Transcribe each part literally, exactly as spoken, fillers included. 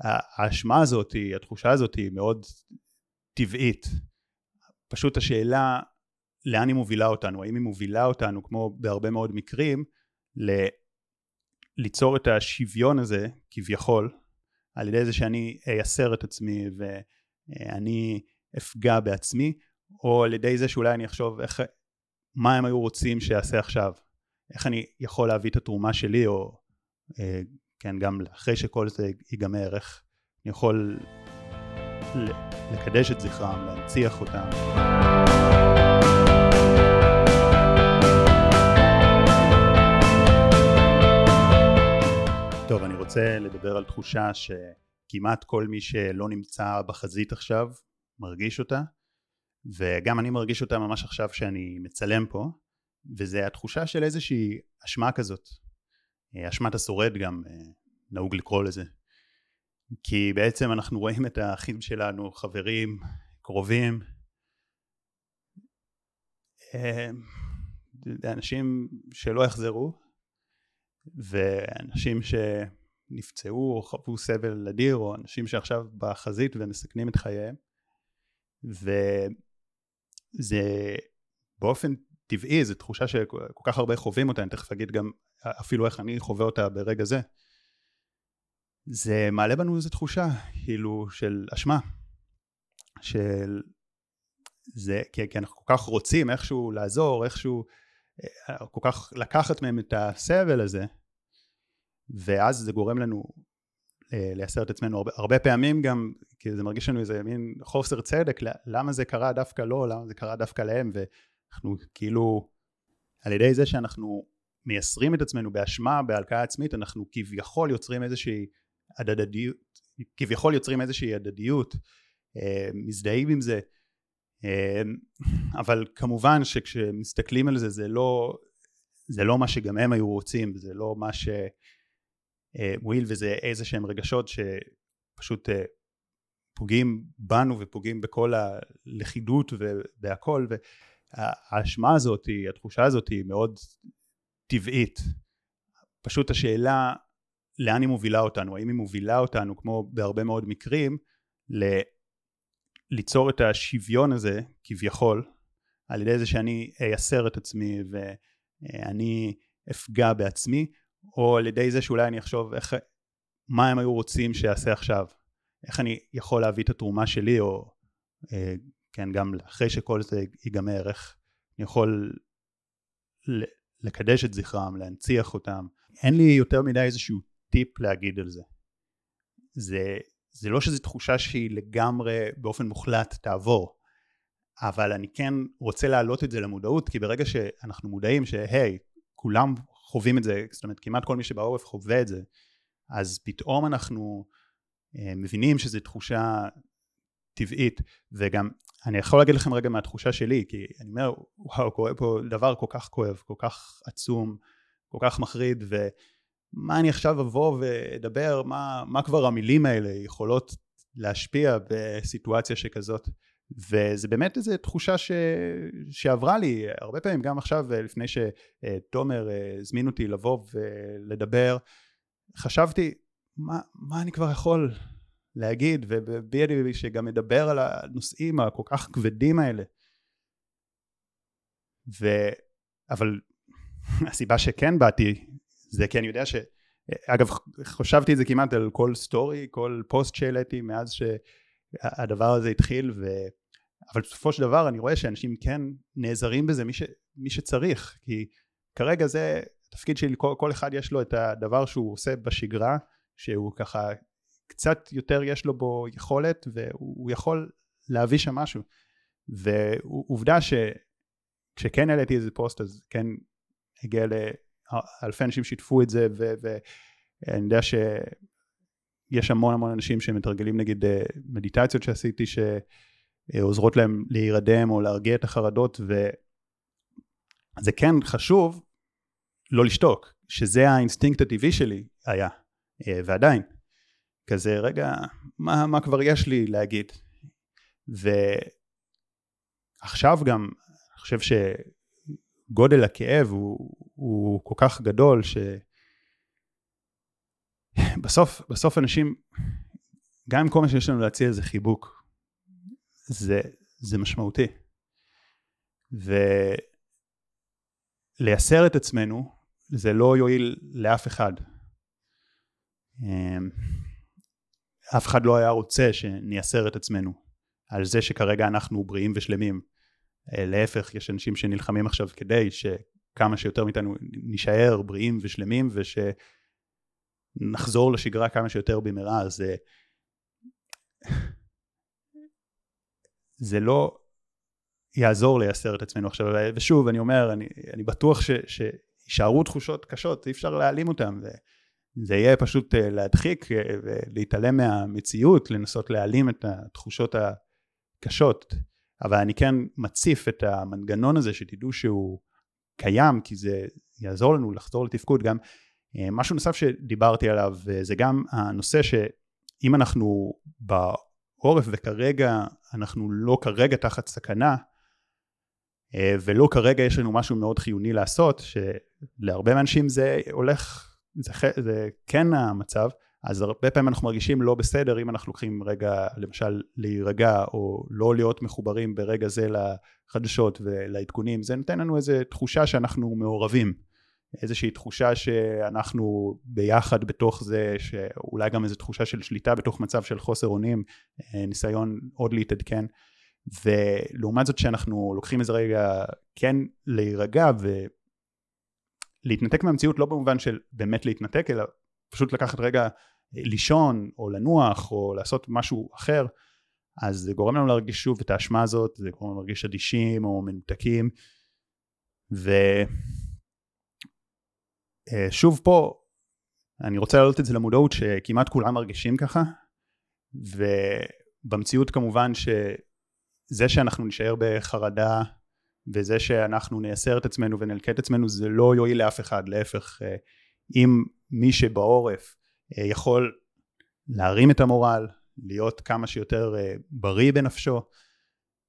האשמה הזאת, התחושה הזאת היא מאוד טבעית. פשוט השאלה לאן היא מובילה אותנו, האם היא מובילה אותנו, כמו בהרבה מאוד מקרים, ל- ליצור את השוויון הזה, כביכול, על ידי זה שאני אייסר את עצמי ואני אפגע בעצמי, או על ידי זה שאולי אני אחשוב איך, מה הם היו רוצים שיעשה עכשיו, איך אני יכול להביא את התרומה שלי, או כן, גם אחרי שכל זה ייגמר, איך אני יכול לקדש את זכרם, להנציח אותם. טוב, אני רוצה לדבר על תחושה שכמעט כל מי שלא נמצא בחזית עכשיו מרגיש אותה, וגם אני מרגיש אותה ממש עכשיו שאני מצלם פה, וזה התחושה של איזושהי אשמה כזאת. אשמת השורד גם נהוג לקרוא לזה. כי בעצם אנחנו רואים את האחים שלנו, חברים, קרובים, אנשים שלא יחזרו, ואנשים שנפצעו או חוו סבל אדיר, או אנשים שעכשיו בחזית ומסכנים את חייהם. וזה באופן טבעי, זו תחושה שכל כך הרבה חווים אותה, אני תכף אגיד גם אפילו איך אני חווה אותה ברגע זה. זה מעלה בנו איזו תחושה, כאילו של אשמה, של זה, כי, כי אנחנו כל כך רוצים איכשהו לעזור, איכשהו כל כך לקחת מהם את הסבל הזה, ואז זה גורם לנו לייסר את עצמנו הרבה, הרבה פעמים גם, כי זה מרגיש לנו איזה מין חוסר צדק, למה זה קרה דווקא לא, למה זה קרה דווקא להם, ואנחנו כאילו, על ידי זה שאנחנו מייסרים את עצמנו באשמה, בהלקאה עצמית, אנחנו כביכול יוצרים איזושהי הדדיות, כביכול יוצרים איזושהי הדדיות, מזדהים עם זה, אבל כמובן שכשמסתכלים על זה, זה לא, זה לא מה שגם הם היו רוצים, זה לא מה ש... מועיל, וזה איזה שהם רגשות שפשוט פוגעים בנו ופוגעים בכל הלכידות ובהכל, והאשמה הזאת, התחושה הזאת היא מאוד טבעית. פשוט השאלה לאן היא מובילה אותנו, האם היא מובילה אותנו, כמו בהרבה מאוד מקרים, ל- ליצור את השוויון הזה כביכול, על ידי זה שאני אייסר את עצמי ואני אפגע בעצמי, או על ידי זה שאולי אני אחשוב איך, מה הם היו רוצים שיעשה עכשיו, איך אני יכול להביא את התרומה שלי, או אה, כן, גם אחרי שכל זה ייגמר, איך אני יכול לקדש את זכרם, להנציח אותם. אין לי יותר מדי איזשהו טיפ להגיד על זה. זה, זה לא שזו תחושה שהיא לגמרי באופן מוחלט תעבור, אבל אני כן רוצה להעלות את זה למודעות, כי ברגע שאנחנו מודעים שהי, כולם חווים את זה, זאת אומרת, כמעט כל מי שבעורף חווה את זה, אז פתאום אנחנו מבינים שזו תחושה טבעית, וגם אני יכול להגיד לכם רגע מהתחושה שלי, כי אני אומר, וואו, קורה פה דבר כל כך כואב, כל כך עצום, כל כך מחריד, ומה אני עכשיו אבוא ואדבר, מה, מה כבר המילים האלה יכולות להשפיע בסיטואציה שכזאת, וזה באמת איזו תחושה ש... שעברה לי הרבה פעמים, גם עכשיו לפני שתומר הזמין אותי לבוא ולדבר, חשבתי מה, מה אני כבר יכול להגיד, ובידי שגם מדבר על הנושאים הכל כך כבדים האלה, ו... אבל הסיבה שכן באתי, זה כי אני יודע ש... אגב, חשבתי את זה כמעט על כל סטורי, כל פוסט שהעליתי מאז ש... הדבר הזה התחיל, ו... אבל בסופו של דבר אני רואה שאנשים כן נעזרים בזה, מי, ש... מי שצריך, כי כרגע זה תפקיד שלי, כל, כל אחד יש לו את הדבר שהוא עושה בשגרה, שהוא ככה קצת יותר יש לו בו יכולת, והוא יכול להביא שם משהו, ועובדה שכשכן העליתי איזה פוסט, אז כן הגיע לאלפי אנשים שיתפו את זה, ו... ואני יודע ש... יש המון המון אנשים שמתרגלים נגיד מדיטציות שעשיתי שעוזרות להם להירדם או להרגיע את החרדות, וזה כן חשוב לא לשתוק, שזה האינסטינקט הטבעי שלי היה, ועדיין כזה רגע מה, מה כבר יש לי להגיד. ועכשיו גם אני חושב שגודל הכאב הוא, הוא כל כך גדול ש... בסוף, בסוף אנשים גם עם כל מה שיש לנו להציע זה חיבוק, זה, זה משמעותי. ולייסר את עצמנו, זה לא יועיל לאף אחד. אף אחד לא היה רוצה שנייסר את עצמנו, על זה שכרגע אנחנו בריאים ושלמים. להפך, יש אנשים שנלחמים עכשיו כדי שכמה שיותר מאיתנו נשאר בריאים ושלמים, ושנחזור לשגרה כמה שיותר במהרה. זה, זה לא יעזור לייסר את עצמנו עכשיו. ושוב, אני אומר, אני, אני בטוח ש, שישארו תחושות קשות, אי אפשר להעלים אותן. ו... זה יהיה פשוט להדחיק ולהתעלם מהמציאות, לנסות להעלים את התחושות הקשות, אבל אני כן מציף את המנגנון הזה שתדעו שהוא קיים, כי זה יעזור לנו לחזור לתפקוד. גם משהו נוסף שדיברתי עליו, זה גם הנושא שאם אנחנו בעורף וכרגע אנחנו לא כרגע תחת סכנה, ולא כרגע יש לנו משהו מאוד חיוני לעשות, שלהרבה מאנשים זה הולך... זה, זה כן המצב, אז הרבה פעמים אנחנו מרגישים לא בסדר אם אנחנו לוקחים רגע, למשל, להירגע, או לא להיות מחוברים ברגע זה לחדשות ולעדכונים. זה נותן לנו איזו תחושה שאנחנו מעורבים, איזושהי תחושה שאנחנו ביחד בתוך זה, שאולי גם איזו תחושה של שליטה בתוך מצב של חוסר אונים, ניסיון עוד להתעדכן. ולעומת זאת שאנחנו לוקחים איזה רגע כן להירגע ו... להתנתק מהמציאות, לא במובן של באמת להתנתק, אלא פשוט לקחת רגע לישון, או לנוח, או לעשות משהו אחר, אז זה גורם לנו להרגיש שוב את האשמה הזאת, זה גורם לנו להרגיש אדישים, או מנותקים, ושוב פה, אני רוצה להעלות את זה למודעות, שכמעט כולם מרגישים ככה, ובמציאות כמובן, שזה שאנחנו נשאר בחרדה, וזה שאנחנו נייסר את עצמנו ונלקט את עצמנו, זה לא יועיל לאף אחד. להפך, אם מי שבעורף יכול להרים את המורל, להיות כמה שיותר בריא בנפשו,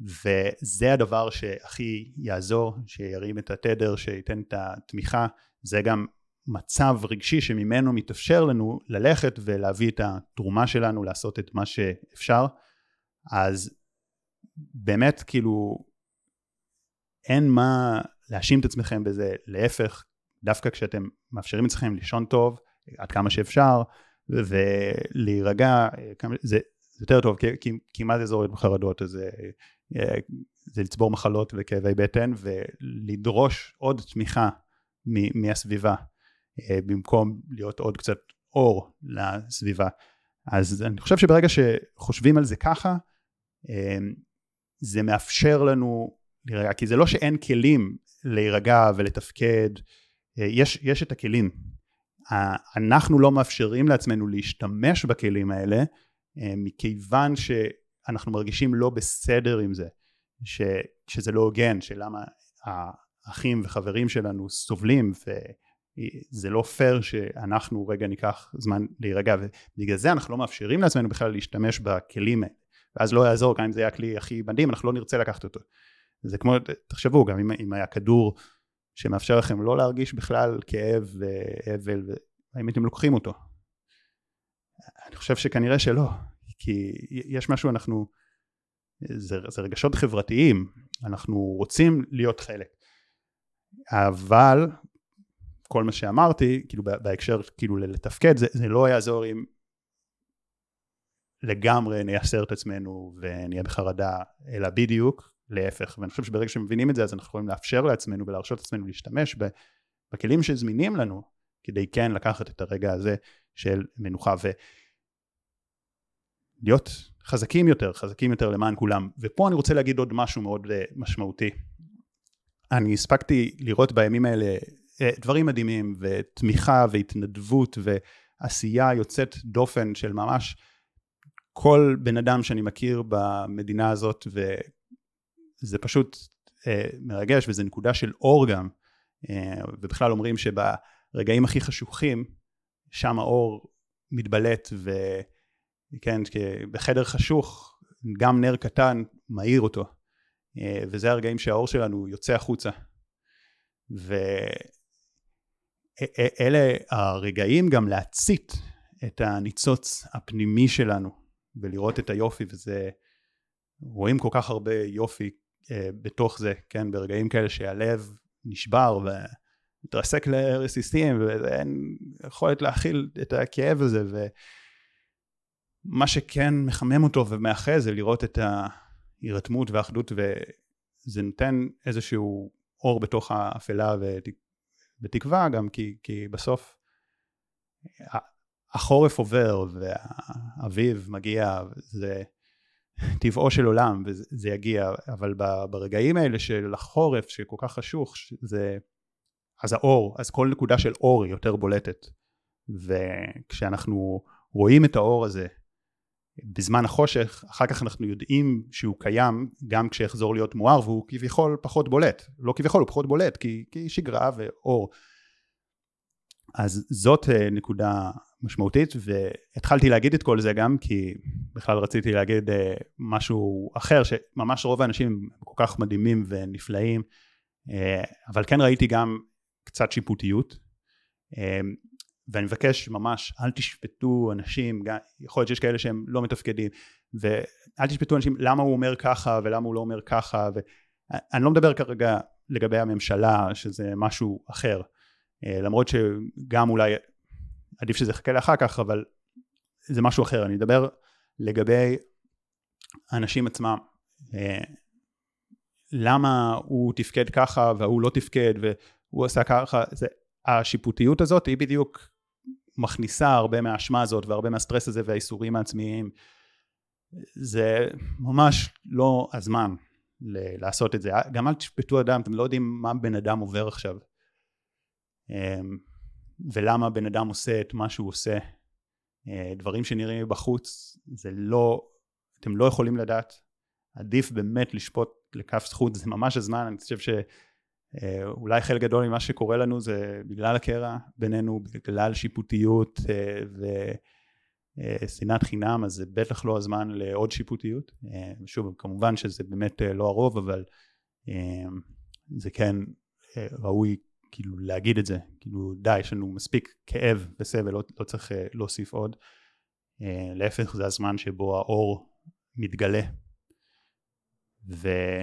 וזה הדבר שהכי יעזור, שירים את התדר, שייתן את התמיכה, זה גם מצב רגשי שממנו מתאפשר לנו ללכת ולהביא את התרומה שלנו, לעשות את מה שאפשר. אז באמת כאילו, אין מה להאשים את עצמכם בזה, להפך, דווקא כשאתם מאפשרים אצלכם לישון טוב, עד כמה שאפשר, ולהירגע, זה יותר טוב, כי מה זה זורק בחרדות, זה לצבור מחלות וכאבי בטן, ולדרוש עוד תמיכה מהסביבה, במקום להיות עוד קצת אור לסביבה. אז אני חושב שברגע שחושבים על זה ככה, זה מאפשר לנו, להירגע, כי זה לא שאין כלים להירגע ולתפקד, יש, יש את הכלים. אנחנו לא מאפשרים לעצמנו להשתמש בכלים האלה, מכיוון שאנחנו מרגישים לא בסדר עם זה, ש, שזה לא הוגן, שלמה האחים וחברים שלנו סובלים, וזה לא פייר שאנחנו רגע ניקח זמן להירגע, ובגלל זה אנחנו לא מאפשרים לעצמנו בכלל להשתמש בכלים האלה, ואז לא יעזור, גם אם זה היה כלי הכי מדהים, אנחנו לא נרצה לקחת אותו. זה כמו, תחשבו, גם אם היה כדור שמאפשר לכם לא להרגיש בכלל כאב ואבל, האם אתם לוקחים אותו? אני חושב שכנראה שלא, כי יש משהו, אנחנו, זה, זה רגשות חברתיים, אנחנו רוצים להיות חלק, אבל כל מה שאמרתי, כאילו בהקשר, כאילו לתפקד, זה, זה לא יעזור אם לגמרי נייסר את עצמנו ונהיה בחרדה, אלא בדיוק, להפך, ואני חושב שברגע שמבינים את זה, אז אנחנו יכולים לאפשר לעצמנו ולהרשות לעצמנו להשתמש בכלים שזמינים לנו, כדי כן לקחת את הרגע הזה של מנוחה, ולהיות חזקים יותר, חזקים יותר למען כולם. ופה אני רוצה להגיד עוד משהו מאוד משמעותי. אני הספקתי לראות בימים האלה דברים מדהימים, ותמיכה והתנדבות ועשייה יוצאת דופן של ממש כל בן אדם שאני מכיר במדינה הזאת, ו... זה פשוט אה, מרגש, וזה נקודה של אור גם, אה, ובכלל אומרים שברגעים הכי חשוכים, שם האור מתבלט, וכן, בחדר חשוך, גם נר קטן מאיר אותו, אה, וזה הרגעים שהאור שלנו יוצא החוצה, ואלה הרגעים גם להציט את הניצוץ הפנימי שלנו, ולראות את היופי, וזה, רואים כל כך הרבה יופי אה, בתוך זה, כן, ברגעים כאלה שהלב נשבר ומתרסק לרסיסים, ואין יכולת להכיל את הכאב הזה, ומה שכן מחמם אותו ומאחז זה לראות את ההירתמות והאחדות, וזה נותן איזשהו אור בתוך האפלה ותקווה גם, כי, כי בסוף החורף עובר והאביב מגיע, זה טבעו של עולם וזה יגיע, אבל ברגעים האלה של החורף שכל כך חשוך, זה, אז האור, אז כל נקודה של אור היא יותר בולטת, וכשאנחנו רואים את האור הזה בזמן החושך, אחר כך אנחנו יודעים שהוא קיים גם כשיחזור להיות מואר, והוא כביכול פחות בולט, לא כביכול, הוא פחות בולט, כי, כי שגרה ואור. אז זאת נקודה משמעותית, והתחלתי להגיד את כל זה גם, כי בכלל רציתי להגיד משהו אחר, שממש רוב האנשים כל כך מדהימים ונפלאים, אבל כן ראיתי גם קצת שיפוטיות, ואני מבקש ממש, אל תשפטו אנשים, יכול להיות שיש כאלה שהם לא מתפקדים, ואל תשפטו אנשים, למה הוא אומר ככה, ולמה הוא לא אומר ככה, ואני לא מדבר כרגע לגבי הממשלה, שזה משהו אחר, למרות שגם אולי עדיף שזה חכה לאחר כך, אבל זה משהו אחר. אני אדבר לגבי אנשים עצמם, למה הוא תפקד ככה והוא לא תפקד והוא עשה ככה, זה, השיפוטיות הזאת היא בדיוק מכניסה הרבה מהאשמה הזאת והרבה מהסטרס הזה והאיסורים העצמיים. זה ממש לא הזמן ל- לעשות את זה. גם אל תשפטו אדם, אתם לא יודעים מה בן אדם עובר עכשיו. ולמה בן אדם עושה את מה שהוא עושה. דברים שנראים בחוץ, זה לא, אתם לא יכולים לדעת. עדיף באמת לשפוט לכף זכות, זה ממש הזמן. אני חושב שאולי חלק גדול ממה שקורה לנו זה בגלל הקרע בינינו, בגלל שיפוטיות ושנאת חינם, אז זה בטח לא הזמן לעוד שיפוטיות. שוב, כמובן שזה באמת לא הרוב, אבל זה כן ראוי כאילו להגיד את זה, כאילו די, יש לנו מספיק כאב וסבל, לא, לא צריך להוסיף עוד. להפך, זה הזמן שבו האור מתגלה, ואני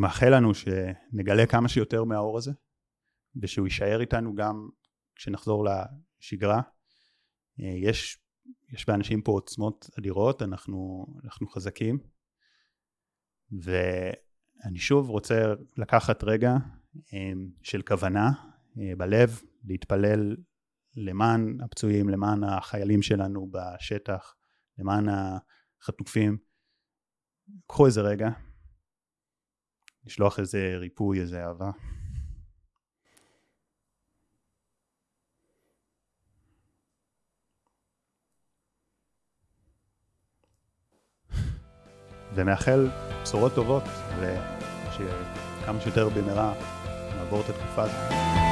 מאחל לנו שנגלה כמה שיותר מהאור הזה, ושהוא יישאר איתנו גם כשנחזור לשגרה. יש, יש באנשים פה עוצמות אדירות, אנחנו, אנחנו חזקים, ואני שוב רוצה לקחת רגע של כוונה בלב, להתפלל למען הפצועים, למען החיילים שלנו בשטח, למען החטופים. קחו איזה רגע, נשלוח איזה ריפוי, איזה אהבה. ומאחל בשורות טובות, ושכמה שיותר במהרה נעבור את התקופה הזאת.